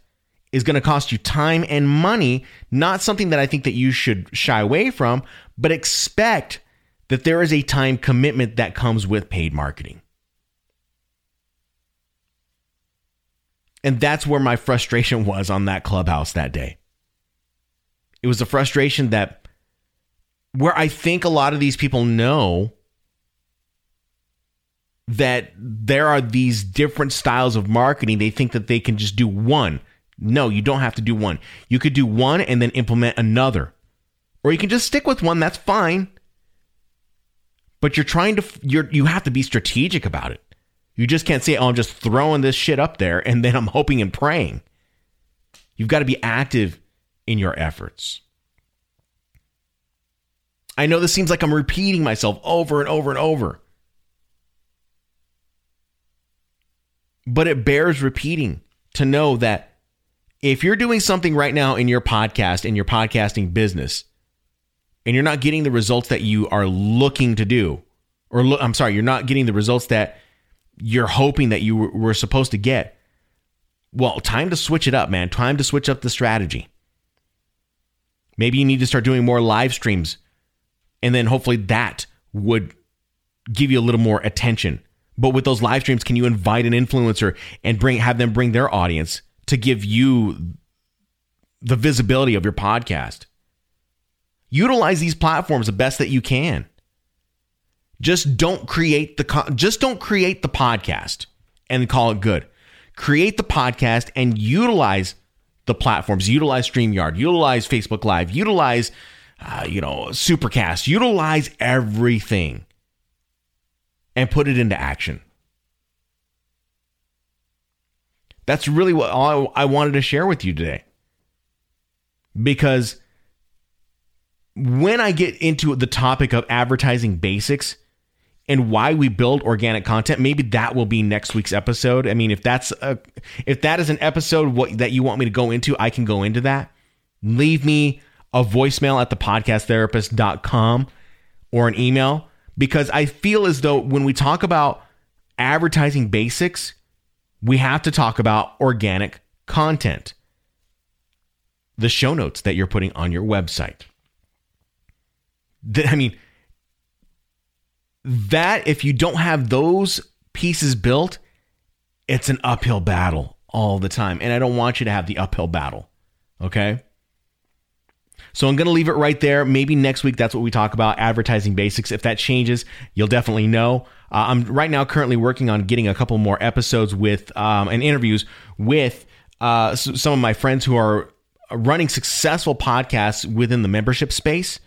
is going to cost you time and money, not something that I think that you should shy away from, but expect that there is a time commitment that comes with paid marketing. And that's where my frustration was on that Clubhouse that day. It was the frustration that where I think a lot of these people know that there are these different styles of marketing. They think that they can just do one. No, you don't have to do one. You could do one and then implement another. Or you can just stick with one, that's fine. But you have to be strategic about it. You just can't say, oh, I'm just throwing this shit up there and then I'm hoping and praying. You've got to be active in your efforts. I know this seems like I'm repeating myself over and over and over, but it bears repeating to know that if you're doing something right now in your podcast, in your podcasting business, and you're not getting the results that you are looking to do, you're not getting the results that you're hoping that you were supposed to get, well, time to switch it up, man. Time to switch up the strategy. Maybe you need to start doing more live streams, and then hopefully that would give you a little more attention. But with those live streams, can you invite an influencer and have them bring their audience to give you the visibility of your podcast? Utilize these platforms the best that you can. Just don't create the podcast and call it good. Create the podcast and utilize the platforms. Utilize StreamYard. Utilize Facebook Live. Utilize Supercast. Utilize everything and put it into action. That's really what I wanted to share with you today. Because when I get into the topic of advertising basics and why we build organic content, maybe that will be next week's episode. I mean, if that is an episode that you want me to go into, I can go into that. Leave me a voicemail at thepodcasttherapist.com or an email, because I feel as though when we talk about advertising basics, we have to talk about organic content, the show notes that you're putting on your website. If you don't have those pieces built, it's an uphill battle all the time. And I don't want you to have the uphill battle. Okay. So I'm going to leave it right there. Maybe next week, that's what we talk about, advertising basics. If that changes, you'll definitely know. I'm right now currently working on getting a couple more episodes with and interviews with some of my friends who are running successful podcasts within the membership space.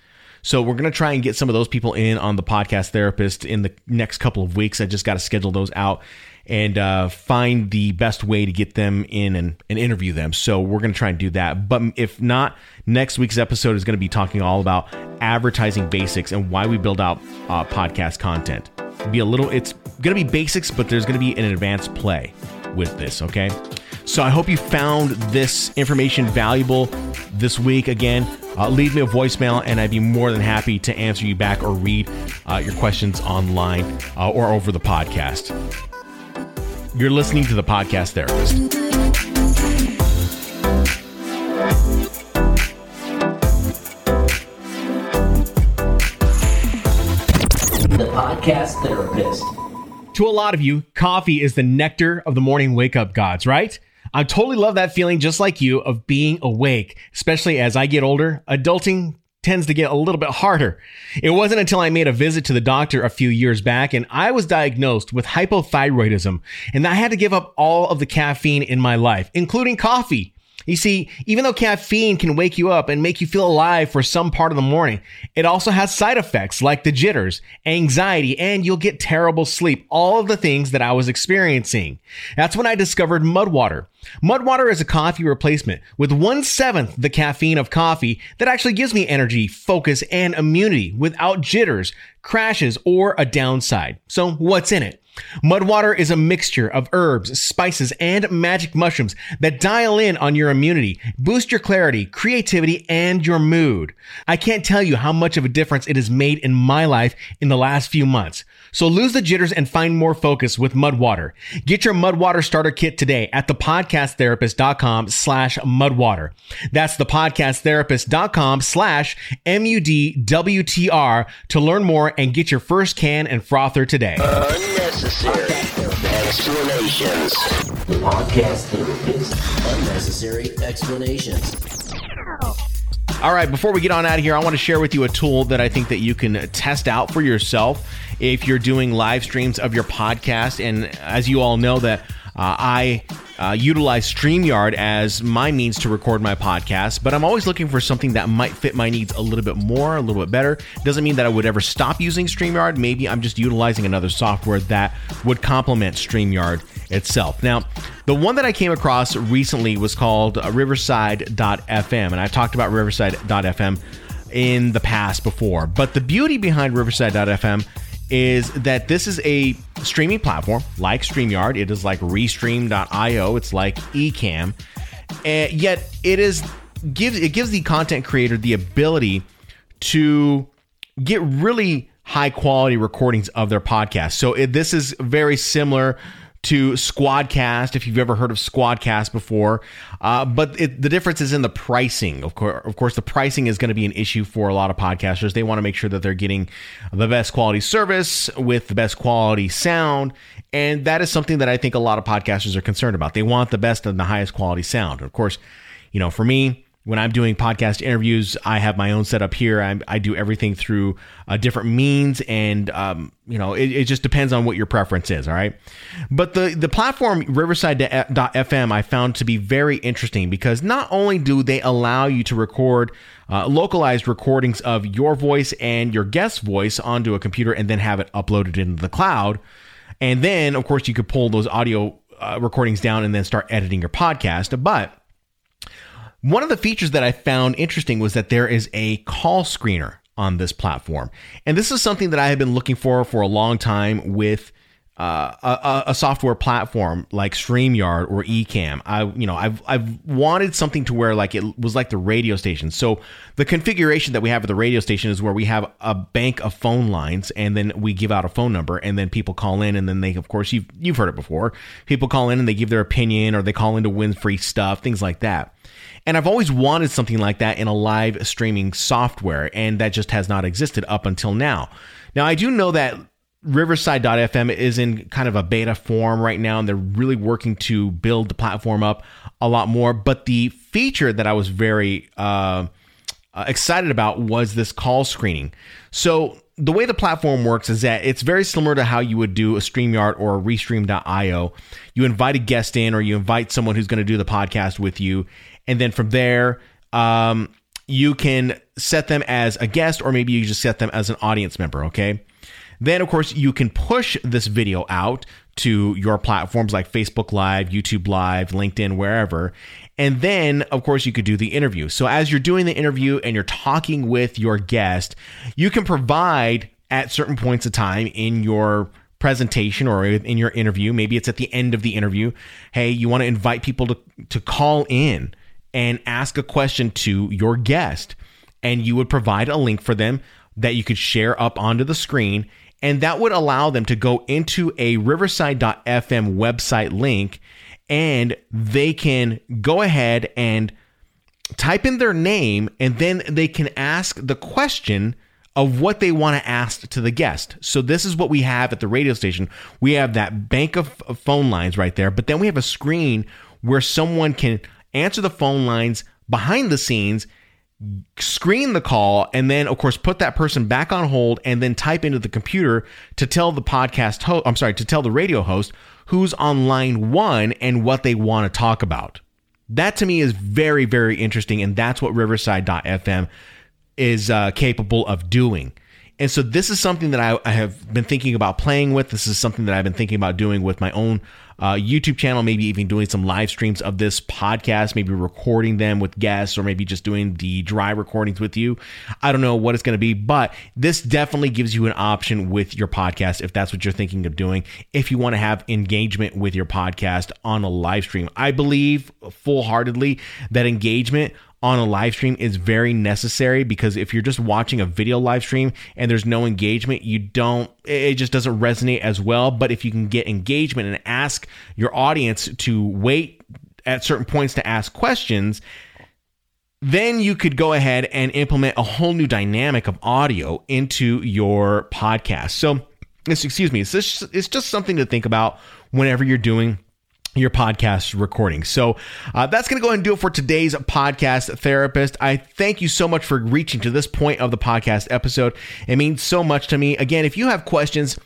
So we're going to try and get some of those people in on the Podcast Therapist in the next couple of weeks. I just got to schedule those out and find the best way to get them in and interview them. So we're going to try and do that. But if not, next week's episode is going to be talking all about advertising basics and why we build out podcast content. It's going to be basics, but there's going to be an advanced play with this. Okay. So I hope you found this information valuable this week. Again, leave me a voicemail and I'd be more than happy to answer you back or read your questions online or over the podcast. You're listening to The Podcast Therapist. Podcast Therapist. To a lot of you, coffee is the nectar of the morning wake-up gods, right? I totally love that feeling, just like you, of being awake. Especially as I get older, adulting tends to get a little bit harder. It wasn't until I made a visit to the doctor a few years back, and I was diagnosed with hypothyroidism, and I had to give up all of the caffeine in my life, including coffee. You see, even though caffeine can wake you up and make you feel alive for some part of the morning, it also has side effects like the jitters, anxiety, and you'll get terrible sleep. All of the things that I was experiencing. That's when I discovered Mudwater. Mudwater is a coffee replacement with 1/7 the caffeine of coffee that actually gives me energy, focus, and immunity without jitters, crashes, or a downside. So what's in it? Mudwater is a mixture of herbs, spices, and magic mushrooms that dial in on your immunity, boost your clarity, creativity, and your mood. I can't tell you how much of a difference it has made in my life in the last few months. So lose the jitters and find more focus with Mudwater. Get your Mudwater starter kit today at thepodcasttherapist.com/mudwater. That's thepodcasttherapist.com/MUDWTR to learn more and get your first can and frother today. Unnecessary explanations. The Podcast Therapist. Unnecessary explanations. All right, before we get on out of here, I want to share with you a tool that I think that you can test out for yourself if you're doing live streams of your podcast. And as you all know that I utilize StreamYard as my means to record my podcast, but I'm always looking for something that might fit my needs a little bit more, a little bit better. Doesn't mean that I would ever stop using StreamYard. Maybe I'm just utilizing another software that would complement StreamYard itself. Now, the one that I came across recently was called Riverside.fm, and I've talked about Riverside.fm in the past before, but the beauty behind Riverside.fm is that this is a streaming platform like StreamYard. It is like Restream.io. It's like Ecamm. And yet it gives the content creator the ability to get really high quality recordings of their podcast. So this is very similar to Squadcast, if you've ever heard of Squadcast before. But the difference is in the pricing. Of course, the pricing is going to be an issue for a lot of podcasters. They want to make sure that they're getting the best quality service with the best quality sound. And that is something that I think a lot of podcasters are concerned about. They want the best and the highest quality sound. Of course, you know, for me, when I'm doing podcast interviews, I have my own setup here. I do everything through different means, and it just depends on what your preference is. All right, but the platform Riverside.fm I found to be very interesting because not only do they allow you to record localized recordings of your voice and your guest's voice onto a computer and then have it uploaded into the cloud, and then of course you could pull those audio recordings down and then start editing your podcast, but one of the features that I found interesting was that there is a call screener on this platform. And this is something that I have been looking for a long time with a software platform like StreamYard or Ecamm. I've wanted something to where like it was like the radio station. So the configuration that we have at the radio station is where we have a bank of phone lines, and then we give out a phone number, and then people call in, and then they, of course, you've heard it before. People call in and they give their opinion, or they call in to win free stuff, things like that. And I've always wanted something like that in a live streaming software, and that just has not existed up until now. Now, I do know that Riverside.fm is in kind of a beta form right now, and they're really working to build the platform up a lot more. But the feature that I was very excited about was this call screening. So the way the platform works is that it's very similar to how you would do a StreamYard or a Restream.io. You invite a guest in, or you invite someone who's going to do the podcast with you. And then from there, you can set them as a guest, or maybe you just set them as an audience member, okay? Then, of course, you can push this video out to your platforms like Facebook Live, YouTube Live, LinkedIn, wherever. And then, of course, you could do the interview. So as you're doing the interview and you're talking with your guest, you can provide at certain points of time in your presentation or in your interview, maybe it's at the end of the interview, hey, you want to invite people to call in and ask a question to your guest. And you would provide a link for them that you could share up onto the screen. And that would allow them to go into a Riverside.fm website link, and they can go ahead and type in their name, and then they can ask the question of what they want to ask to the guest. So this is what we have at the radio station. We have that bank of phone lines right there, but then we have a screen where someone can answer the phone lines behind the scenes, screen the call, and then, of course, put that person back on hold and then type into the computer to tell the podcast host, to tell the radio host who's on line one and what they want to talk about. That to me is very, very interesting. And that's what Riverside.fm is capable of doing. And so this is something that I have been thinking about playing with. This is something that I've been thinking about doing with my own YouTube channel, maybe even doing some live streams of this podcast, maybe recording them with guests, or maybe just doing the dry recordings with you. I don't know what it's going to be, but this definitely gives you an option with your podcast if that's what you're thinking of doing, if you want to have engagement with your podcast on a live stream. I believe full-heartedly that engagement on a live stream is very necessary, because if you're just watching a video live stream and there's no engagement, it just doesn't resonate as well. But if you can get engagement and ask your audience to wait at certain points to ask questions, then you could go ahead and implement a whole new dynamic of audio into your podcast. So, it's just something to think about whenever you're doing your podcast recording. So that's going to go ahead and do it for today's Podcast Therapist. I thank you so much for reaching to this point of the podcast episode. It means so much to me. Again, if you have questions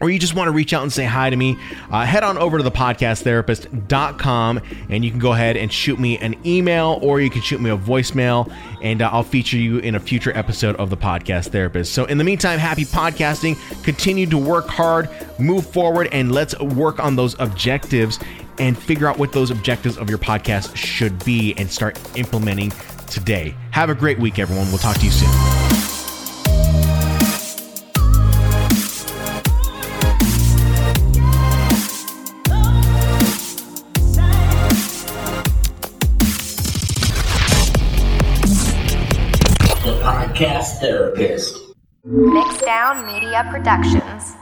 or you just want to reach out and say hi to me, head on over to thepodcasttherapist.com, and you can go ahead and shoot me an email, or you can shoot me a voicemail, and I'll feature you in a future episode of The Podcast Therapist. So in the meantime, happy podcasting. Continue to work hard, move forward, and let's work on those objectives and figure out what those objectives of your podcast should be and start implementing today. Have a great week, everyone. We'll talk to you soon. Podcast Therapist. Mixdown Media Productions.